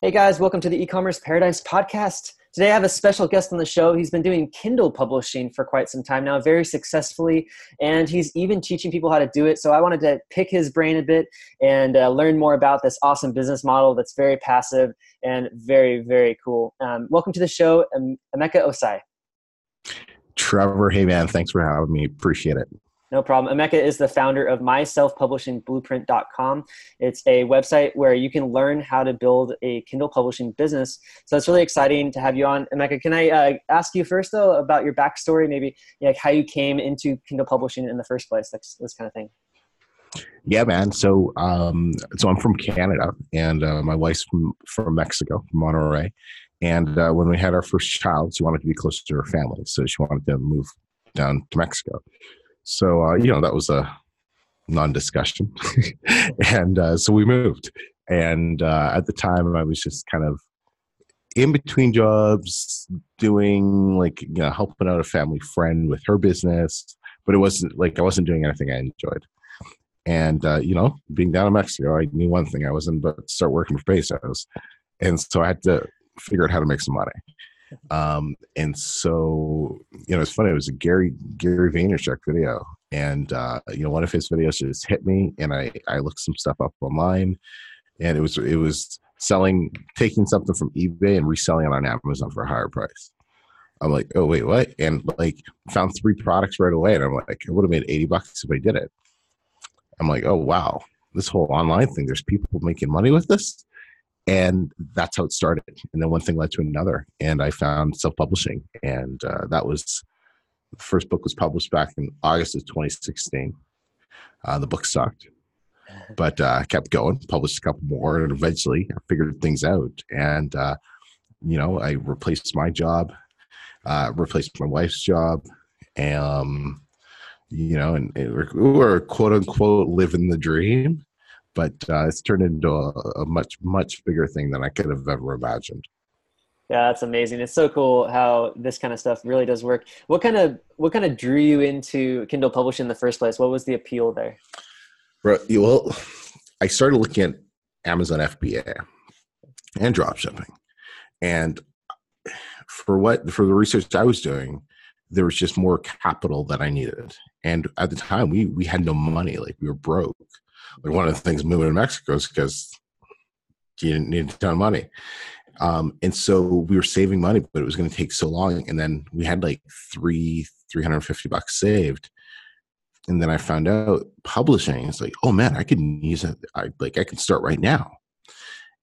Hey guys, welcome to the E-commerce Paradise Podcast. Today I have a special guest on the show. He's been doing Kindle publishing for quite some time now, very successfully, and he's even teaching people how to do it. So I wanted to pick his brain a bit and learn more about this awesome business model that's very passive and very, very cool. Welcome to the show, Emeka Ossai. Trevor, hey man, thanks for having me. Appreciate it. No problem. Emeka is the founder of MySelfPublishingBlueprint.com. It's a website where you can learn how to build a Kindle publishing business. So it's really exciting to have you on. Emeka, can I ask you first, though, about your backstory, maybe like how you came into Kindle publishing in the first place, this kind of thing? Yeah, man. So so I'm from Canada, and my wife's from Mexico, from Monterey. And when we had our first child, she wanted to be closer to her family, so she wanted to move down to Mexico. So, that was a non-discussion. And so we moved. And at the time, I was just kind of in between jobs, doing helping out a family friend with her business. But it wasn't I wasn't doing anything I enjoyed. And, being down in Mexico, I knew one thing. I wasn't about to start working for pesos. And so I had to figure out how to make some money. And so, it's funny, it was a Gary Vaynerchuk video, and, one of his videos just hit me, and I looked some stuff up online, and it was taking something from eBay and reselling it on Amazon for a higher price. I'm like, oh wait, what? And found three products right away. And I'm like, I would have made $80 if I did it. I'm like, oh wow, this whole online thing, there's people making money with this. And that's how it started. And then one thing led to another. And I found self-publishing. And that was, the first book was published back in August of 2016. The book sucked. But I kept going, published a couple more. And eventually I figured things out. And, I replaced my job, replaced my wife's job. And we're quote unquote living the dream. But it's turned into a much, much bigger thing than I could have ever imagined. Yeah, that's amazing. It's so cool how this kind of stuff really does work. What kind of drew you into Kindle publishing in the first place? What was the appeal there? Well, I started looking at Amazon FBA and dropshipping, and for the research I was doing, there was just more capital that I needed. And at the time, we had no money; we were broke. One of the things moving to Mexico is because you didn't need a ton of money. And so we were saving money, but it was going to take so long. And then we had $350 saved. And then I found out publishing is oh man, I can use it. I can start right now.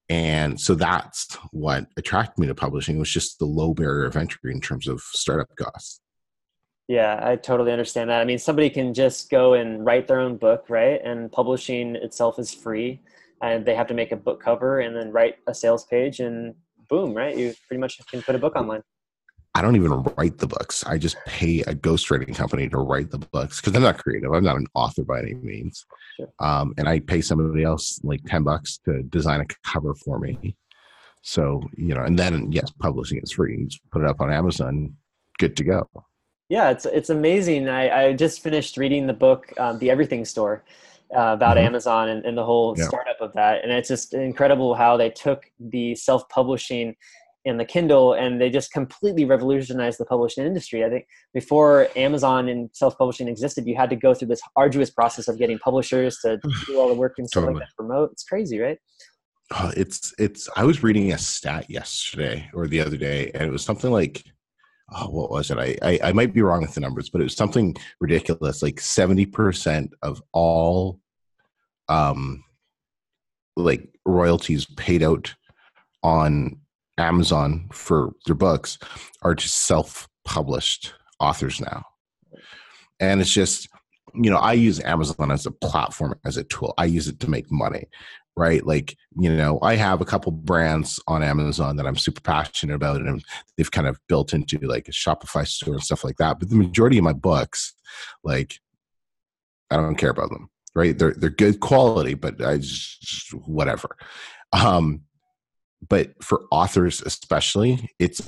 And so that's what attracted me to publishing, was just the low barrier of entry in terms of startup costs. Yeah, I totally understand that. I mean, somebody can just go and write their own book, right? And publishing itself is free, and they have to make a book cover and then write a sales page, and boom, right? You pretty much can put a book online. I don't even write the books. I just pay a ghostwriting company to write the books because I'm not creative. I'm not an author by any means. Sure. And I pay somebody else $10 to design a cover for me. So, and then yes, publishing is free. You just put it up on Amazon, good to go. Yeah, it's amazing. I just finished reading the book, The Everything Store, about mm-hmm. Amazon and the whole startup of that. And it's just incredible how they took the self-publishing and the Kindle, and they just completely revolutionized the publishing industry. I think before Amazon and self-publishing existed, you had to go through this arduous process of getting publishers to do all the work and stuff like that, promote. It's crazy, right? Oh, I was reading a stat yesterday or the other day, and it was something like, oh, what was it? I might be wrong with the numbers, but it was something ridiculous. 70% of all, royalties paid out on Amazon for their books are to self-published authors now. And it's just, I use Amazon as a platform, as a tool. I use it to make money, right? I have a couple brands on Amazon that I'm super passionate about, and they've kind of built into a Shopify store and stuff like that. But the majority of my books, I don't care about them, right? They're good quality, but I just, whatever. But for authors especially, it's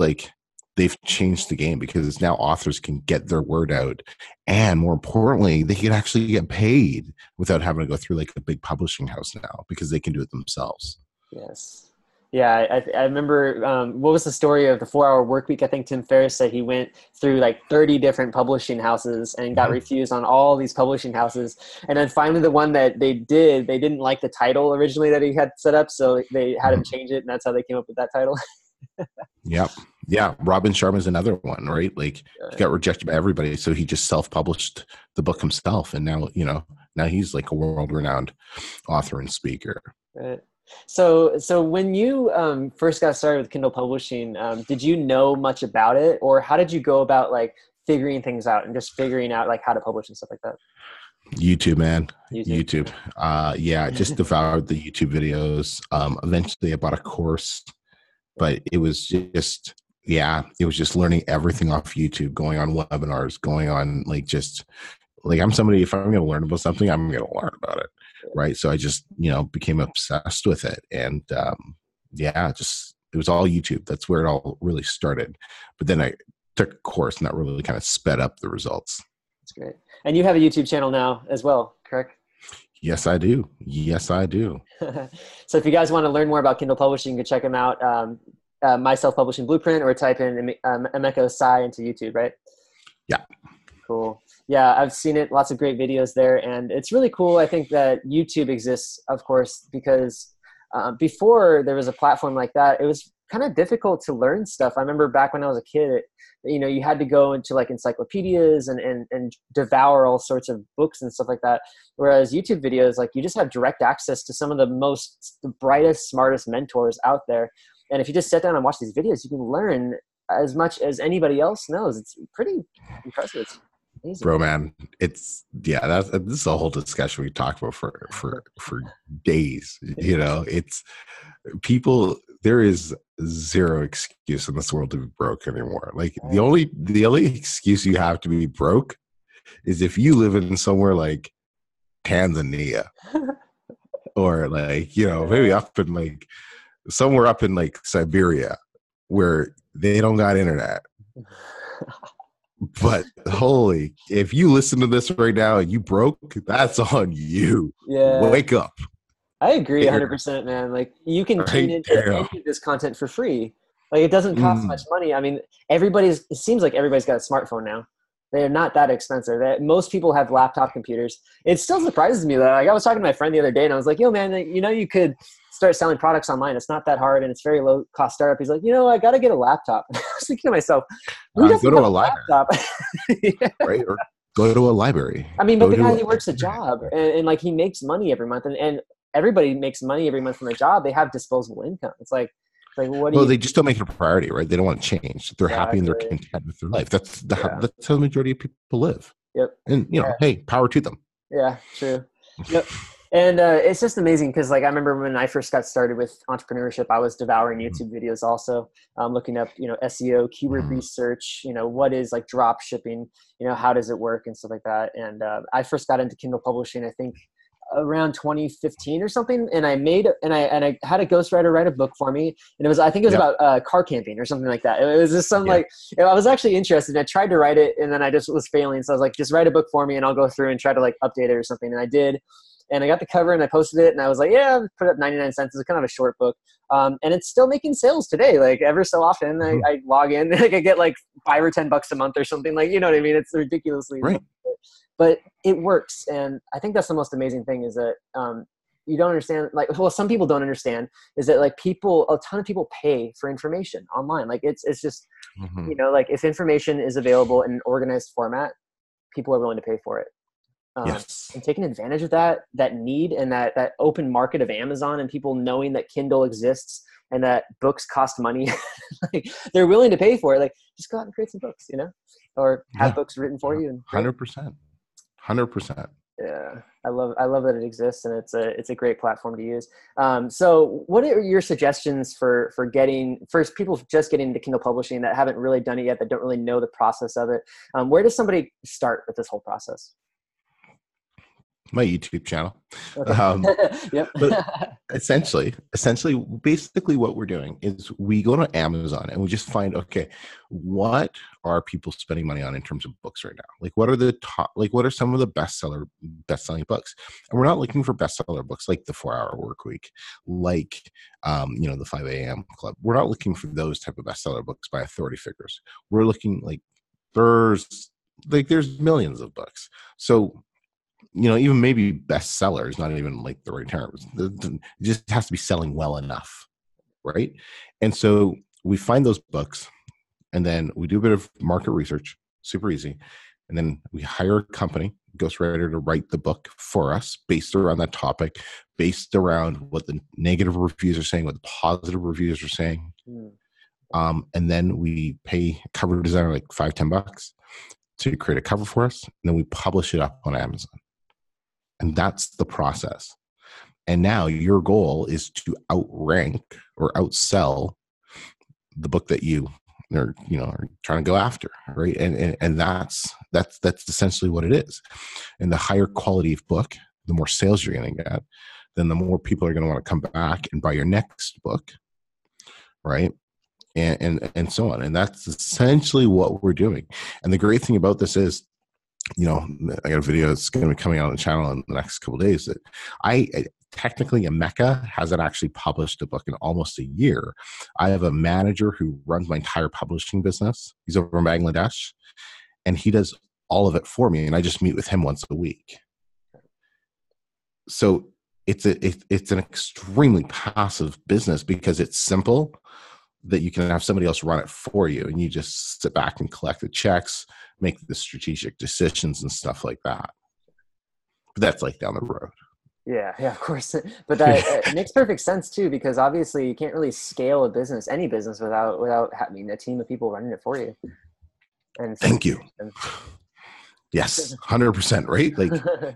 they've changed the game, because it's now authors can get their word out, and more importantly, they can actually get paid without having to go through a big publishing house now, because they can do it themselves. Yes. Yeah, I remember, what was the story of the 4-Hour Work Week? I think Tim Ferriss said he went through like 30 different publishing houses and got refused on all these publishing houses. And then finally the one that they did, they didn't like the title originally that he had set up. So they had him change it, and that's how they came up with that title. Yep. Yeah. Robin Sharma is another one, right? Like he got rejected by everybody. So he just self-published the book himself. And now, you know, now he's like a world-renowned author and speaker. Right. So when you first got started with Kindle publishing, did you know much about it, or how did you go about like figuring things out and just figuring out like how to publish and stuff like that? YouTube, man. YouTube. Yeah, I just devoured the YouTube videos. Eventually I bought a course, but it was just, it was just learning everything off YouTube, going on webinars, going on like just like I'm somebody, if I'm going to learn about something, I'm going to learn about it. Right. So I just, you know, became obsessed with it. And it was all YouTube. That's where it all really started. But then I took a course, and that really kind of sped up the results. That's great. And you have a YouTube channel now as well, correct? Yes, I do. So if you guys want to learn more about Kindle publishing, you can check them out. My Self-Publishing Blueprint, or type in Emeka Ossai into YouTube, right? Yeah. Cool. Yeah, I've seen it. Lots of great videos there. And it's really cool. I think that YouTube exists, of course, because before there was a platform like that, it was kind of difficult to learn stuff. I remember back when I was a kid, you know, you had to go into like encyclopedias and devour all sorts of books and stuff like that. Whereas YouTube videos, like you just have direct access to some of the brightest, smartest mentors out there. And if you just sit down and watch these videos, you can learn as much as anybody else knows. It's pretty impressive. Amazing. Bro, man, this is a whole discussion we talked about for days. You know, it's people. There is zero excuse in this world to be broke anymore. Like the only excuse you have to be broke is if you live in somewhere like Tanzania, or like, you know, maybe up in like somewhere up in like Siberia where they don't got internet. But holy, if you listen to this right now and you broke, that's on you. Yeah. Wake up. I agree 100%, man. Like you can tune into any of this content for free. Like it doesn't cost much money. I mean, it seems like everybody's got a smartphone now. They're not that expensive. Most people have laptop computers. It still surprises me that like I was talking to my friend the other day and I was like, yo man, you know, you could start selling products online. It's not that hard and it's very low cost startup. He's like, you know, I got to get a laptop. I was thinking to myself, go to a laptop. Yeah. Right? Or go to a library. I mean, but the guy, he works a job and like he makes money every month and everybody makes money every month from a job. They have disposable income. It's like what do you? Well, they just don't make it a priority, right? They don't want to change. They're happy and they're content with their life. That's how the majority of people live. Yep. And you know, hey, power to them. Yeah, true. Yep. And it's just amazing because, like, I remember when I first got started with entrepreneurship, I was devouring YouTube videos also, looking up, you know, SEO, keyword research, you know, what is like drop shipping, you know, how does it work and stuff like that. And I first got into Kindle publishing, I think, around 2015 or something. And I had a ghostwriter write a book for me. And it was, I think it was about car camping or something like that. It was just some like, I was actually interested. I tried to write it and then I just was failing. So I was like, just write a book for me and I'll go through and try to like update it or something. And I did. And I got the cover and I posted it and I was like, yeah, put up 99 cents. It's kind of a short book. And it's still making sales today. Like ever so often I log in, like I get like $5 or $10 a month or something, like, you know what I mean? It's ridiculously, but it works. And I think that's the most amazing thing is that, you don't understand, like, well, some people don't understand is that like a ton of people pay for information online. Like it's just, you know, like if information is available in an organized format, people are willing to pay for it. And taking advantage of that need and that open market of Amazon and people knowing that Kindle exists and that books cost money, like they're willing to pay for it. Like just go out and create some books, you know, or have books written for you. 100%. Yeah. I love that it exists and it's a great platform to use. So what are your suggestions for getting people just getting into Kindle publishing that haven't really done it yet, that don't really know the process of it? Where does somebody start with this whole process? my YouTube channel. Okay. Yep. But basically what we're doing is we go to Amazon and we just find, okay, what are people spending money on in terms of books right now? Like, what are the top, like, what are some of the best-selling books? And we're not looking for bestseller books like The 4 Hour Work Week, like, The 5am Club. We're not looking for those type of bestseller books by authority figures. We're looking there's millions of books. So, even maybe bestseller is not even like the right term. It just has to be selling well enough, right? And so we find those books, and then we do a bit of market research, super easy. And then we hire a company, ghostwriter, to write the book for us based around that topic, based around what the negative reviews are saying, what the positive reviews are saying. Mm. And then we pay cover designer like $5-10 to create a cover for us. And then we publish it up on Amazon. And that's the process. And now your goal is to outrank or outsell the book that you are, are trying to go after, right? And that's essentially what it is. And the higher quality of book, the more sales you're going to get, then the more people are going to want to come back and buy your next book, right? And so on. And that's essentially what we're doing. And the great thing about this is, I got a video that's going to be coming out on the channel in the next couple of days that technically Emeka hasn't actually published a book in almost a year. I have a manager who runs my entire publishing business. He's over in Bangladesh, and he does all of it for me. And I just meet with him once a week. So it's an extremely passive business because it's simple, that you can have somebody else run it for you, and you just sit back and collect the checks, make the strategic decisions and stuff like that. But that's like down the road. Yeah, of course. But that makes perfect sense too, because obviously you can't really scale a business, any business, without having a team of people running it for you. And thank you. Yes, 100%, right? Like,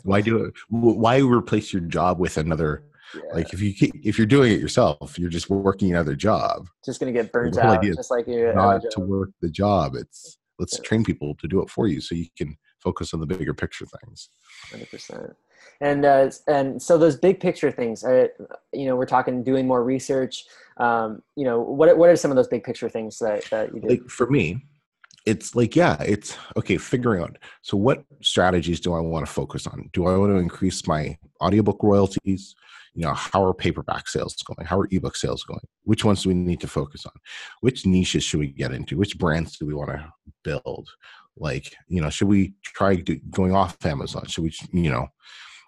why replace your job with another? Yeah. Like if you're doing it yourself, you're just working another job. Just going to get burnt out, just like you. Not to work the job. It's train people to do it for you, so you can focus on the bigger picture things. 100%. And so those big picture things. We're talking doing more research. What are some of those big picture things that you do? Like for me, it's like, it's okay, figuring out, so what strategies do I want to focus on? Do I want to increase my audiobook royalties? How are paperback sales going? How are ebook sales going? Which ones do we need to focus on? Which niches should we get into? Which brands do we want to build? Like, should we try going off Amazon? Should we,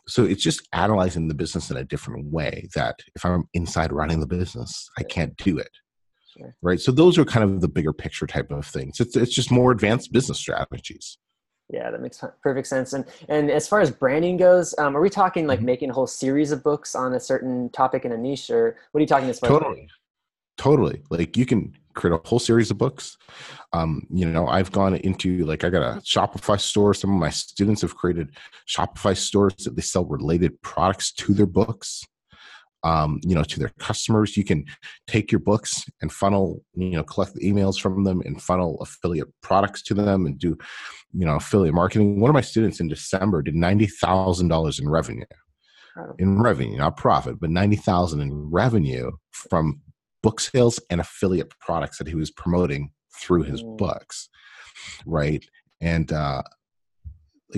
so it's just analyzing the business in a different way that if I'm inside running the business, I can't do it. Sure. Right. So those are kind of the bigger picture type of things. It's just more advanced business strategies. Yeah, that makes perfect sense. And as far as branding goes, are we talking like making a whole series of books on a certain topic in a niche, or what are you talking as far as? Totally. Like you can create a whole series of books. I've gone into, like, I got a Shopify store. Some of my students have created Shopify stores that they sell related products to their books. To their customers. You can take your books and funnel, collect the emails from them and funnel affiliate products to them and do, affiliate marketing. One of my students in December did $90,000 in revenue. Wow. In revenue, not profit, but $90,000 in revenue from book sales and affiliate products that he was promoting through his books. Right. And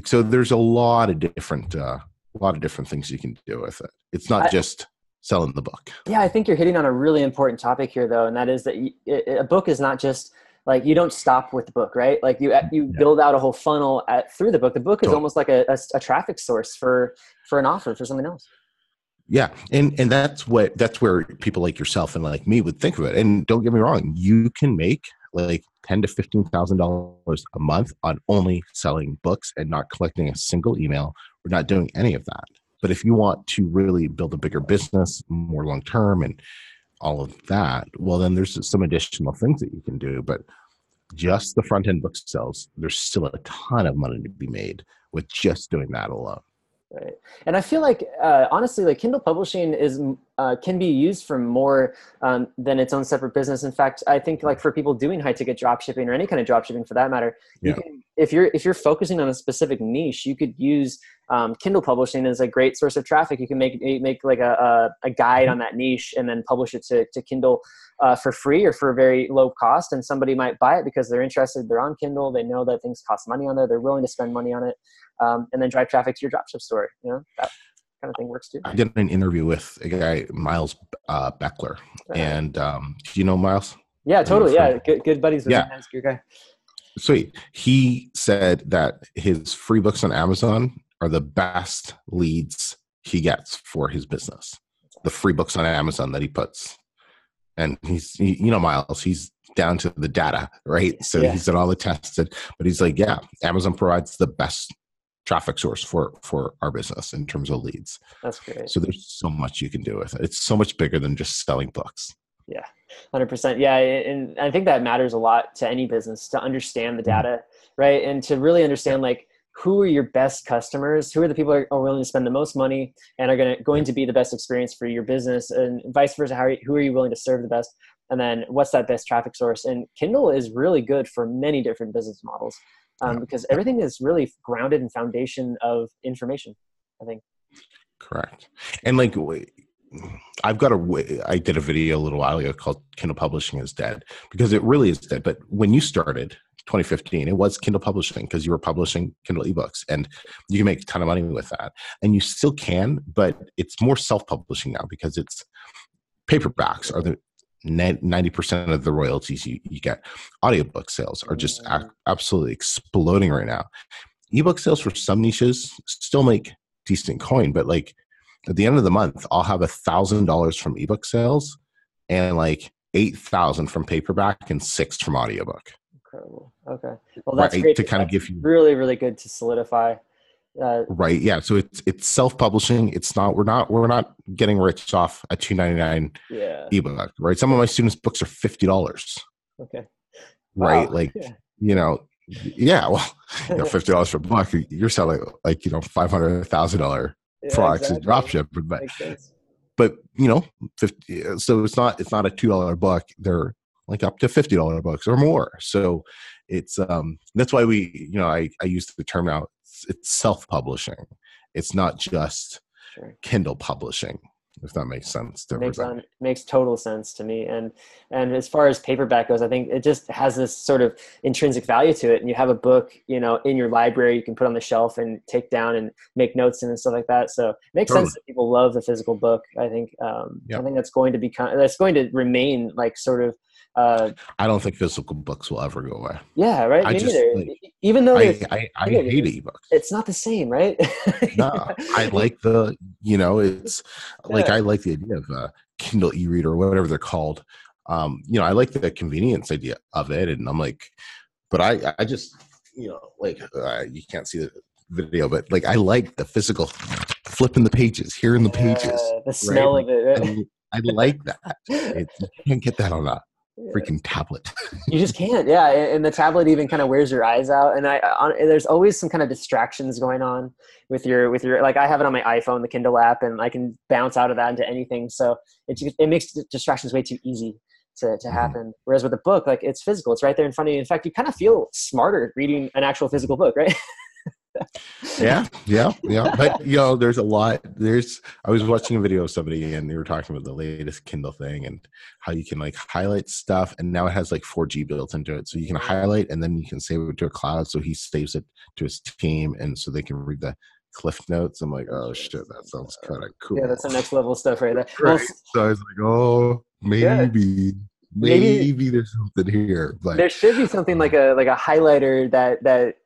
so there's a lot of different things you can do with it. It's not just selling the book. Yeah, I think you're hitting on a really important topic here, though, and that is that a book is not just like, you don't stop with the book, right? Like you build out a whole funnel through the book. The book is almost like a traffic source for an offer for something else. Yeah, and that's where people like yourself and like me would think of it. And don't get me wrong, you can make like $10,000 to $15,000 a month on only selling books and not collecting a single email. We're not doing any of that. But if you want to really build a bigger business, more long-term and all of that, well, then there's some additional things that you can do. But just the front-end book sales, there's still a ton of money to be made with just doing that alone. Right. And I feel like, honestly, like Kindle publishing can be used for more than its own separate business. In fact, I think like for people doing high ticket drop shipping or any kind of drop shipping for that matter, you can if you're focusing on a specific niche, you could use Kindle publishing as a great source of traffic. You can make like a guide on that niche and then publish it to Kindle for free or for a very low cost. And somebody might buy it because they're interested. They're on Kindle. They know that things cost money on there. They're willing to spend money on it, and then drive traffic to your dropship store. You know, that kind of thing works too. I did an interview with a guy, Miles Beckler, and do you know Miles? Yeah, totally. Yeah, good buddies with him. That's a good guy. Sweet. He said that his free books on Amazon are the best leads he gets for his business. The free books on Amazon that he puts. And he's, you know, Miles, he's down to the data, right? So he's done all the tested, but he's like, yeah, Amazon provides the best traffic source for our business in terms of leads. That's great. So there's so much you can do with it. It's so much bigger than just selling books. Yeah, 100%. Yeah, and I think that matters a lot to any business, to understand the data, right? And to really understand, like, who are your best customers? Who are the people who are willing to spend the most money and are going to be the best experience for your business, and vice versa? Who are you willing to serve the best? And then what's that best traffic source? And Kindle is really good for many different business models because everything is really grounded in foundation of information, I think. Correct. And like, I did a video a little while ago called Kindle Publishing is Dead, because it really is dead. But when you started 2015, it was Kindle Publishing, because you were publishing Kindle ebooks and you can make a ton of money with that, and you still can, but it's more self-publishing now because it's paperbacks are the 90% of the royalties you get. Audiobook sales are just absolutely exploding right now. Ebook sales for some niches still make decent coin, but like, at the end of the month, I'll have $1,000 from ebook sales and like $8,000 from paperback and $6,000 from audiobook. Incredible. Okay. Well, that's great to kind of give you really good to solidify. Right. Yeah. So it's self-publishing. It's not, we're not getting rich off a $2.99 ebook, right? Some of my students' books are $50. Okay. Wow. Right. Like, you know, $50 for a book, you're selling like, you know, $500,000 products and drop ship, but you know, 50, so it's not a $2 book. They're like up to $50 books or more. So it's, that's why I use the term now, it's self-publishing. It's not just Kindle publishing, if that makes sense to everybody. Makes total sense to me. And as far as paperback goes, I think it just has this sort of intrinsic value to it. And you have a book, you know, in your library, you can put on the shelf and take down and make notes and stuff like that. So it makes sense that people love the physical book. I think, I think that's going to remain like sort of, I don't think physical books will ever go away. Yeah, right. Me neither. Like, even though I hate ebooks, it's not the same, right? No, I like I like the idea of a Kindle e-reader or whatever they're called. You know, I like the convenience idea of it, and I'm like, but I just, you know, like you can't see the video, but like I like the physical flipping the pages, hearing the pages, the smell of it. Right? I like that. You can't get that on a freaking tablet. You just can't. Yeah. And the tablet even kind of wears your eyes out. And there's always some kind of distractions going on with your, like I have it on my iPhone, the Kindle app, and I can bounce out of that into anything. So it makes distractions way too easy to happen. Mm-hmm. Whereas with a book, like it's physical, it's right there in front of you. In fact, you kind of feel smarter reading an actual physical book, right? Yeah. But you know, I was watching a video of somebody and they were talking about the latest Kindle thing and how you can like highlight stuff, and now it has like 4G built into it, so you can highlight and then you can save it to a cloud, so he saves it to his team and so they can read the Cliff Notes. I'm like, oh shit, that sounds kind of cool. Yeah, that's the next level stuff right there. Right. So I was like, oh, maybe. Yeah. Maybe there's something here. But there should be something like a highlighter that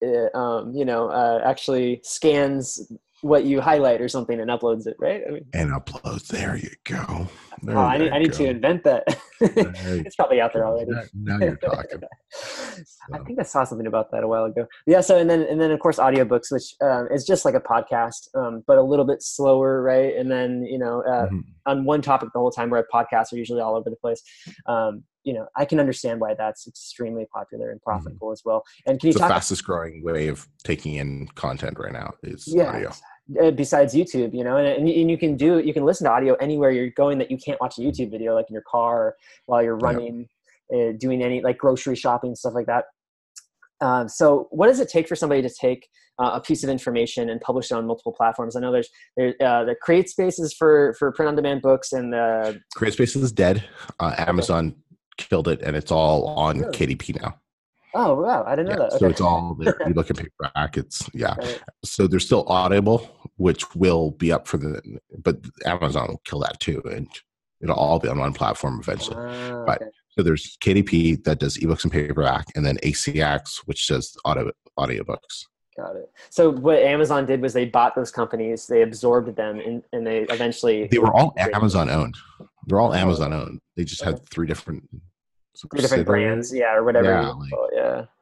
actually scans what you highlight or something and uploads it, right? There you go. I need to invent that. It's probably out there already. Now you're talking. So. I think I saw something about that a while ago. Yeah. So and then of course audiobooks, which is just like a podcast, but a little bit slower, right? And then you know on one topic the whole time. Where podcasts are usually all over the place. You know, I can understand why that's extremely popular and profitable as well. And can you talk? The fastest growing way of taking in content right now is audio. Besides YouTube, you know, and you can listen to audio anywhere you're going that you can't watch a YouTube video, like in your car, while you're running, doing any like grocery shopping, stuff like that. So what does it take for somebody to take a piece of information and publish it on multiple platforms? I know there's the CreateSpaces for print-on-demand books and the... CreateSpaces is dead. Amazon killed it, and it's all on KDP now. Oh, wow. I didn't know that. Okay. So it's all there. You look at paperback. Right. So there's still Audible, which will be up for but Amazon will kill that too. And it'll all be on one platform eventually. So there's KDP that does ebooks and paperback, and then ACX, which does audiobooks. Got it. So what Amazon did was they bought those companies, they absorbed them, and they eventually... They were all Amazon owned. They're all Amazon owned. They just had three different brands, or whatever.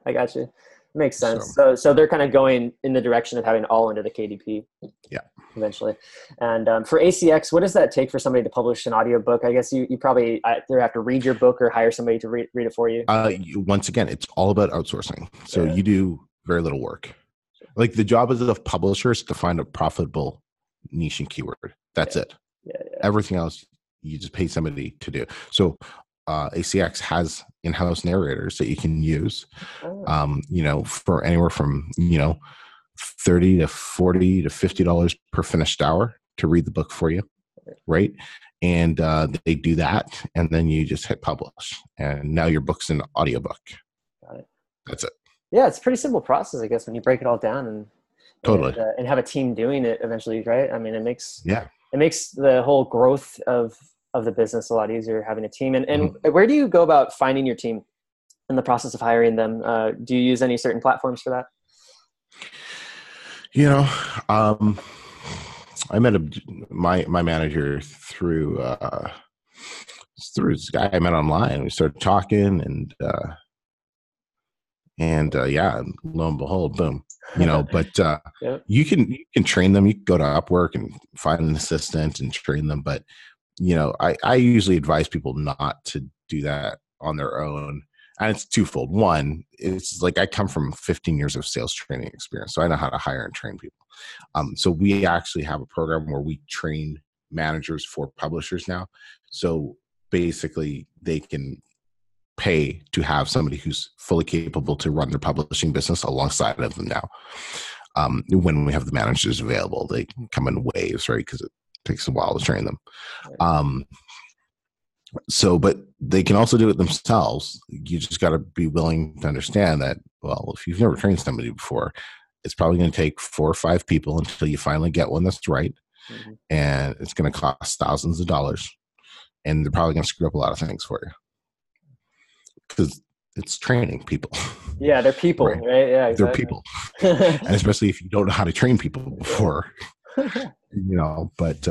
I got you. Makes sense. So they're kind of going in the direction of having all under the KDP. Yeah. Eventually. And for ACX, what does that take for somebody to publish an audiobook? I guess you probably either have to read your book or hire somebody to read it for you. Once again, it's all about outsourcing. So you do very little work. Like the job of the publisher is to find a profitable niche and keyword. That's it. Yeah. Everything else, you just pay somebody to do. So ACX has in-house narrators that you can use, for anywhere from, $30 to $40 to $50 per finished hour to read the book for you. Right. And they do that. And then you just hit publish, and now your book's an audiobook. Got it. That's it. Yeah. It's a pretty simple process, I guess, when you break it all down and have a team doing it eventually. Right. I mean, it makes the whole growth of the business a lot easier having a team. And where do you go about finding your team in the process of hiring them? Do you use any certain platforms for that? I met my manager through this guy I met online. We started talking and lo and behold, boom. You can train them. You can go to Upwork and find an assistant and train them, but I usually advise people not to do that on their own. And it's twofold. One, it's like I come from 15 years of sales training experience, so I know how to hire and train people. So we actually have a program where we train managers for publishers now. So basically they can pay to have somebody who's fully capable to run their publishing business alongside of them now. When we have the managers available, they come in waves, right? Because it takes a while to train them. But they can also do it themselves. You just got to be willing to understand that, well, if you've never trained somebody before, it's probably going to take 4 or 5 people until you finally get one that's right. Mm-hmm. And it's going to cost thousands of dollars, and they're probably going to screw up a lot of things for you because it's training people. Yeah. They're people, right? Yeah, exactly. They're people. And especially if you don't know how to train people before, but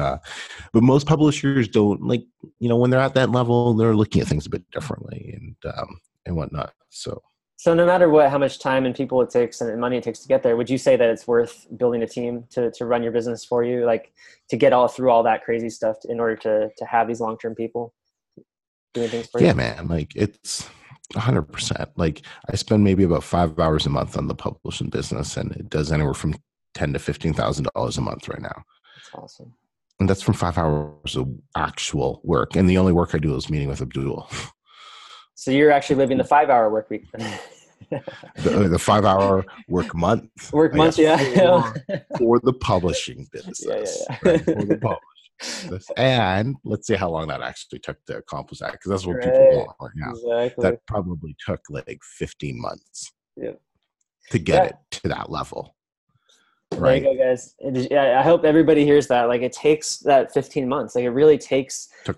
most publishers don't, when they're at that level, they're looking at things a bit differently and whatnot. So no matter how much time and people it takes and money it takes to get there, would you say that it's worth building a team to run your business for you, like to get all through all that crazy stuff in order to have these long-term people doing things for you? Yeah, man. It's 100%. I spend maybe about 5 hours a month on the publishing business, and it does anywhere from $10,000 to $15,000 a month right now. That's awesome. And that's from 5 hours of actual work. And the only work I do is meeting with Abdul. So you're actually living the 5 hour work week. the 5 hour work month. Work month, For the publishing business. Right? For the publishing. And let's see how long that actually took to accomplish that, because that's what people want right now. Exactly. That probably took 15 months to get it to that level. Right. There you go, guys. I hope everybody hears that. It takes that 15 months. It really took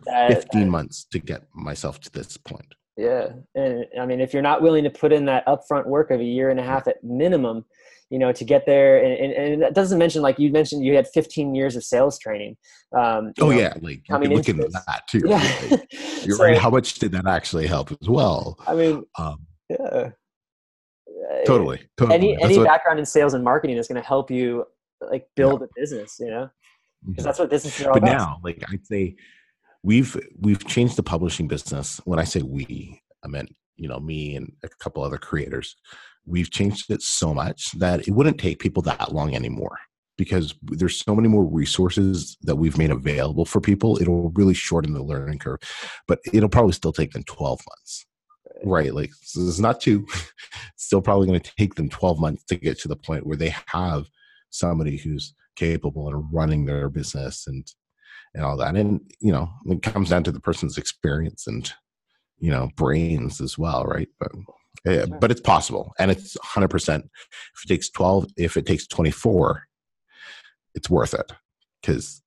15 months to get myself to this point. Yeah. And if you're not willing to put in that upfront work of a year and a half at minimum, to get there. And that doesn't mention, you mentioned you had 15 years of sales training. Look at that too. Yeah. You're right. How much did that actually help as well? Yeah. Totally. Any background in sales and marketing is going to help you build a business, because that's what business is all about. But now, I'd say we've changed the publishing business. When I say we, I meant, me and a couple other creators. We've changed it so much that it wouldn't take people that long anymore, because there's so many more resources that we've made available for people. It'll really shorten the learning curve, but it'll probably still take them 12 months. Right. Like, so it's not two. It's still probably going to take them 12 months to get to the point where they have somebody who's capable of running their business and all that. And, you know, it comes down to the person's experience and, you know, brains as well. Right. But, yeah, sure. But it's possible, and it's 100%. If it takes 12, if it takes 24, it's worth it. Because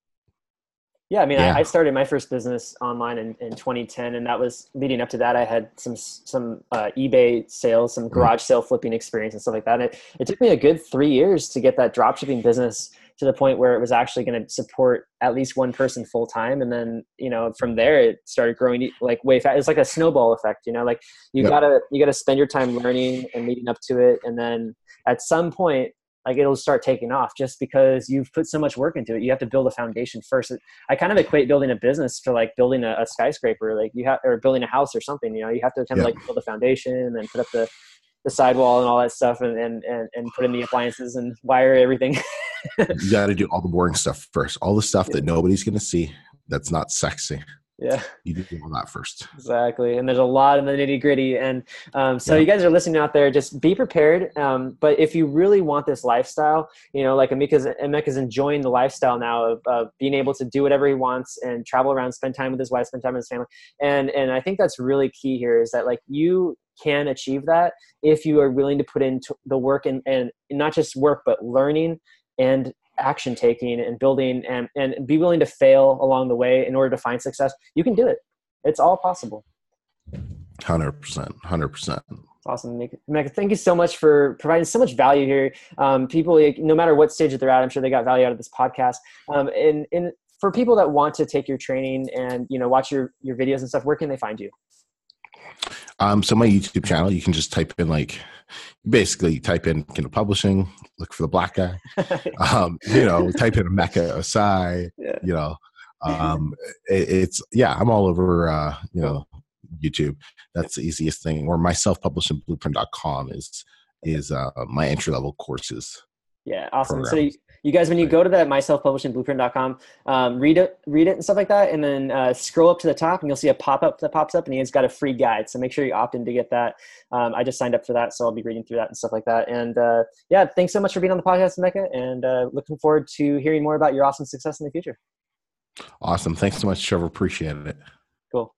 I started my first business online in 2010, and that was leading up to that. I had some eBay sales, some garage sale flipping experience and stuff like that. And it took me a good 3 years to get that dropshipping business to the point where it was actually going to support at least one person full time. And then, you know, from there it started growing like way fast. It's like a snowball effect, you know, like you gotta spend your time learning and leading up to it. And then at some point, like, it'll start taking off just because you've put so much work into it. You have to build a foundation first. I kind of equate building a business to like building a skyscraper, like you have, or building a house or something, you know, you have to kind of like build a foundation and then put up the sidewall and all that stuff and put in the appliances and wire everything. You got to do all the boring stuff first, all the stuff that nobody's going to see. That's not sexy. Yeah. You do all that first. Exactly. And there's a lot of the nitty gritty. And so you guys are listening out there, just be prepared. But if you really want this lifestyle, you know, like Emeka's enjoying the lifestyle now of being able to do whatever he wants and travel around, spend time with his wife, spend time with his family. And I think that's really key here, is that like you can achieve that if you are willing to put in the work and not just work, but learning and action taking and building and be willing to fail along the way in order to find success. You can do it. It's all possible. 100%. Awesome. Emeka, thank you so much for providing so much value here. People, no matter what stage that they're at, I'm sure they got value out of this podcast. And for people that want to take your training and, you know, watch your videos and stuff, where can they find you? So my YouTube channel, you can just type in type in kind of publishing, look for the black guy, you know, type in Emeka Ossai, you know, I'm all over, you know, YouTube. That's the easiest thing. Or MySelfPublishingBlueprint.com is my entry level courses. Yeah. Awesome. Program. So you guys, when you go to that myselfpublishingblueprint.com, read it and stuff like that. And then scroll up to the top and you'll see a pop-up that pops up and he's got a free guide. So make sure you opt in to get that. I just signed up for that. So I'll be reading through that and stuff like that. And thanks so much for being on the podcast, Emeka. And looking forward to hearing more about your awesome success in the future. Awesome. Thanks so much, Trevor. Appreciate it. Cool.